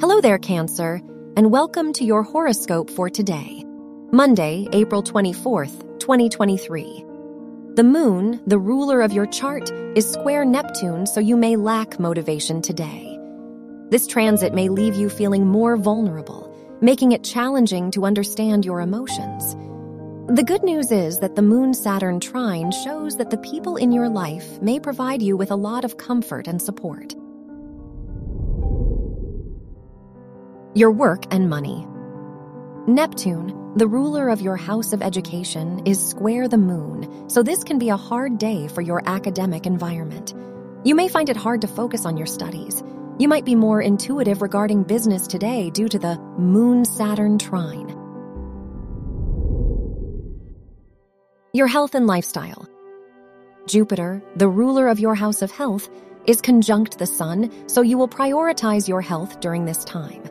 Hello there, Cancer, and welcome to your horoscope for today, Monday, April 24th, 2023. The moon, the ruler of your chart, is square Neptune, so you may lack motivation today. This transit may leave you feeling more vulnerable, making it challenging to understand your emotions. The good news is that the moon-Saturn trine shows that the people in your life may provide you with a lot of comfort and support. Your work and money. Neptune, the ruler of your house of education, is square the moon, so this can be a hard day for your academic environment. You may find it hard to focus on your studies. You might be more intuitive regarding business today due to the moon-Saturn trine. Your health and lifestyle. Jupiter, the ruler of your house of health, is conjunct the sun, so you will prioritize your health during this time.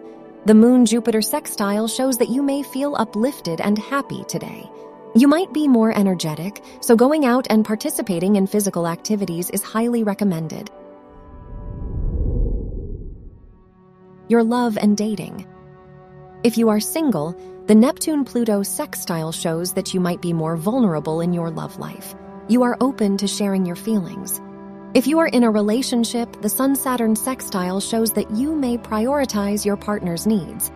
The moon-Jupiter sextile shows that you may feel uplifted and happy today. You might be more energetic, so going out and participating in physical activities is highly recommended. Your love and dating. If you are single, the Neptune-Pluto sextile shows that you might be more vulnerable in your love life. You are open to sharing your feelings. If you are in a relationship, the Sun-Saturn sextile shows that you may prioritize your partner's needs.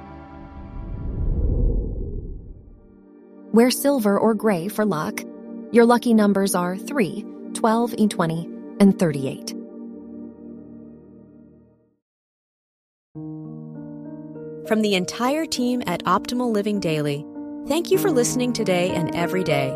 Wear silver or gray for luck. Your lucky numbers are 3, 12, 20, and 38. From the entire team at Optimal Living Daily, thank you for listening today and every day.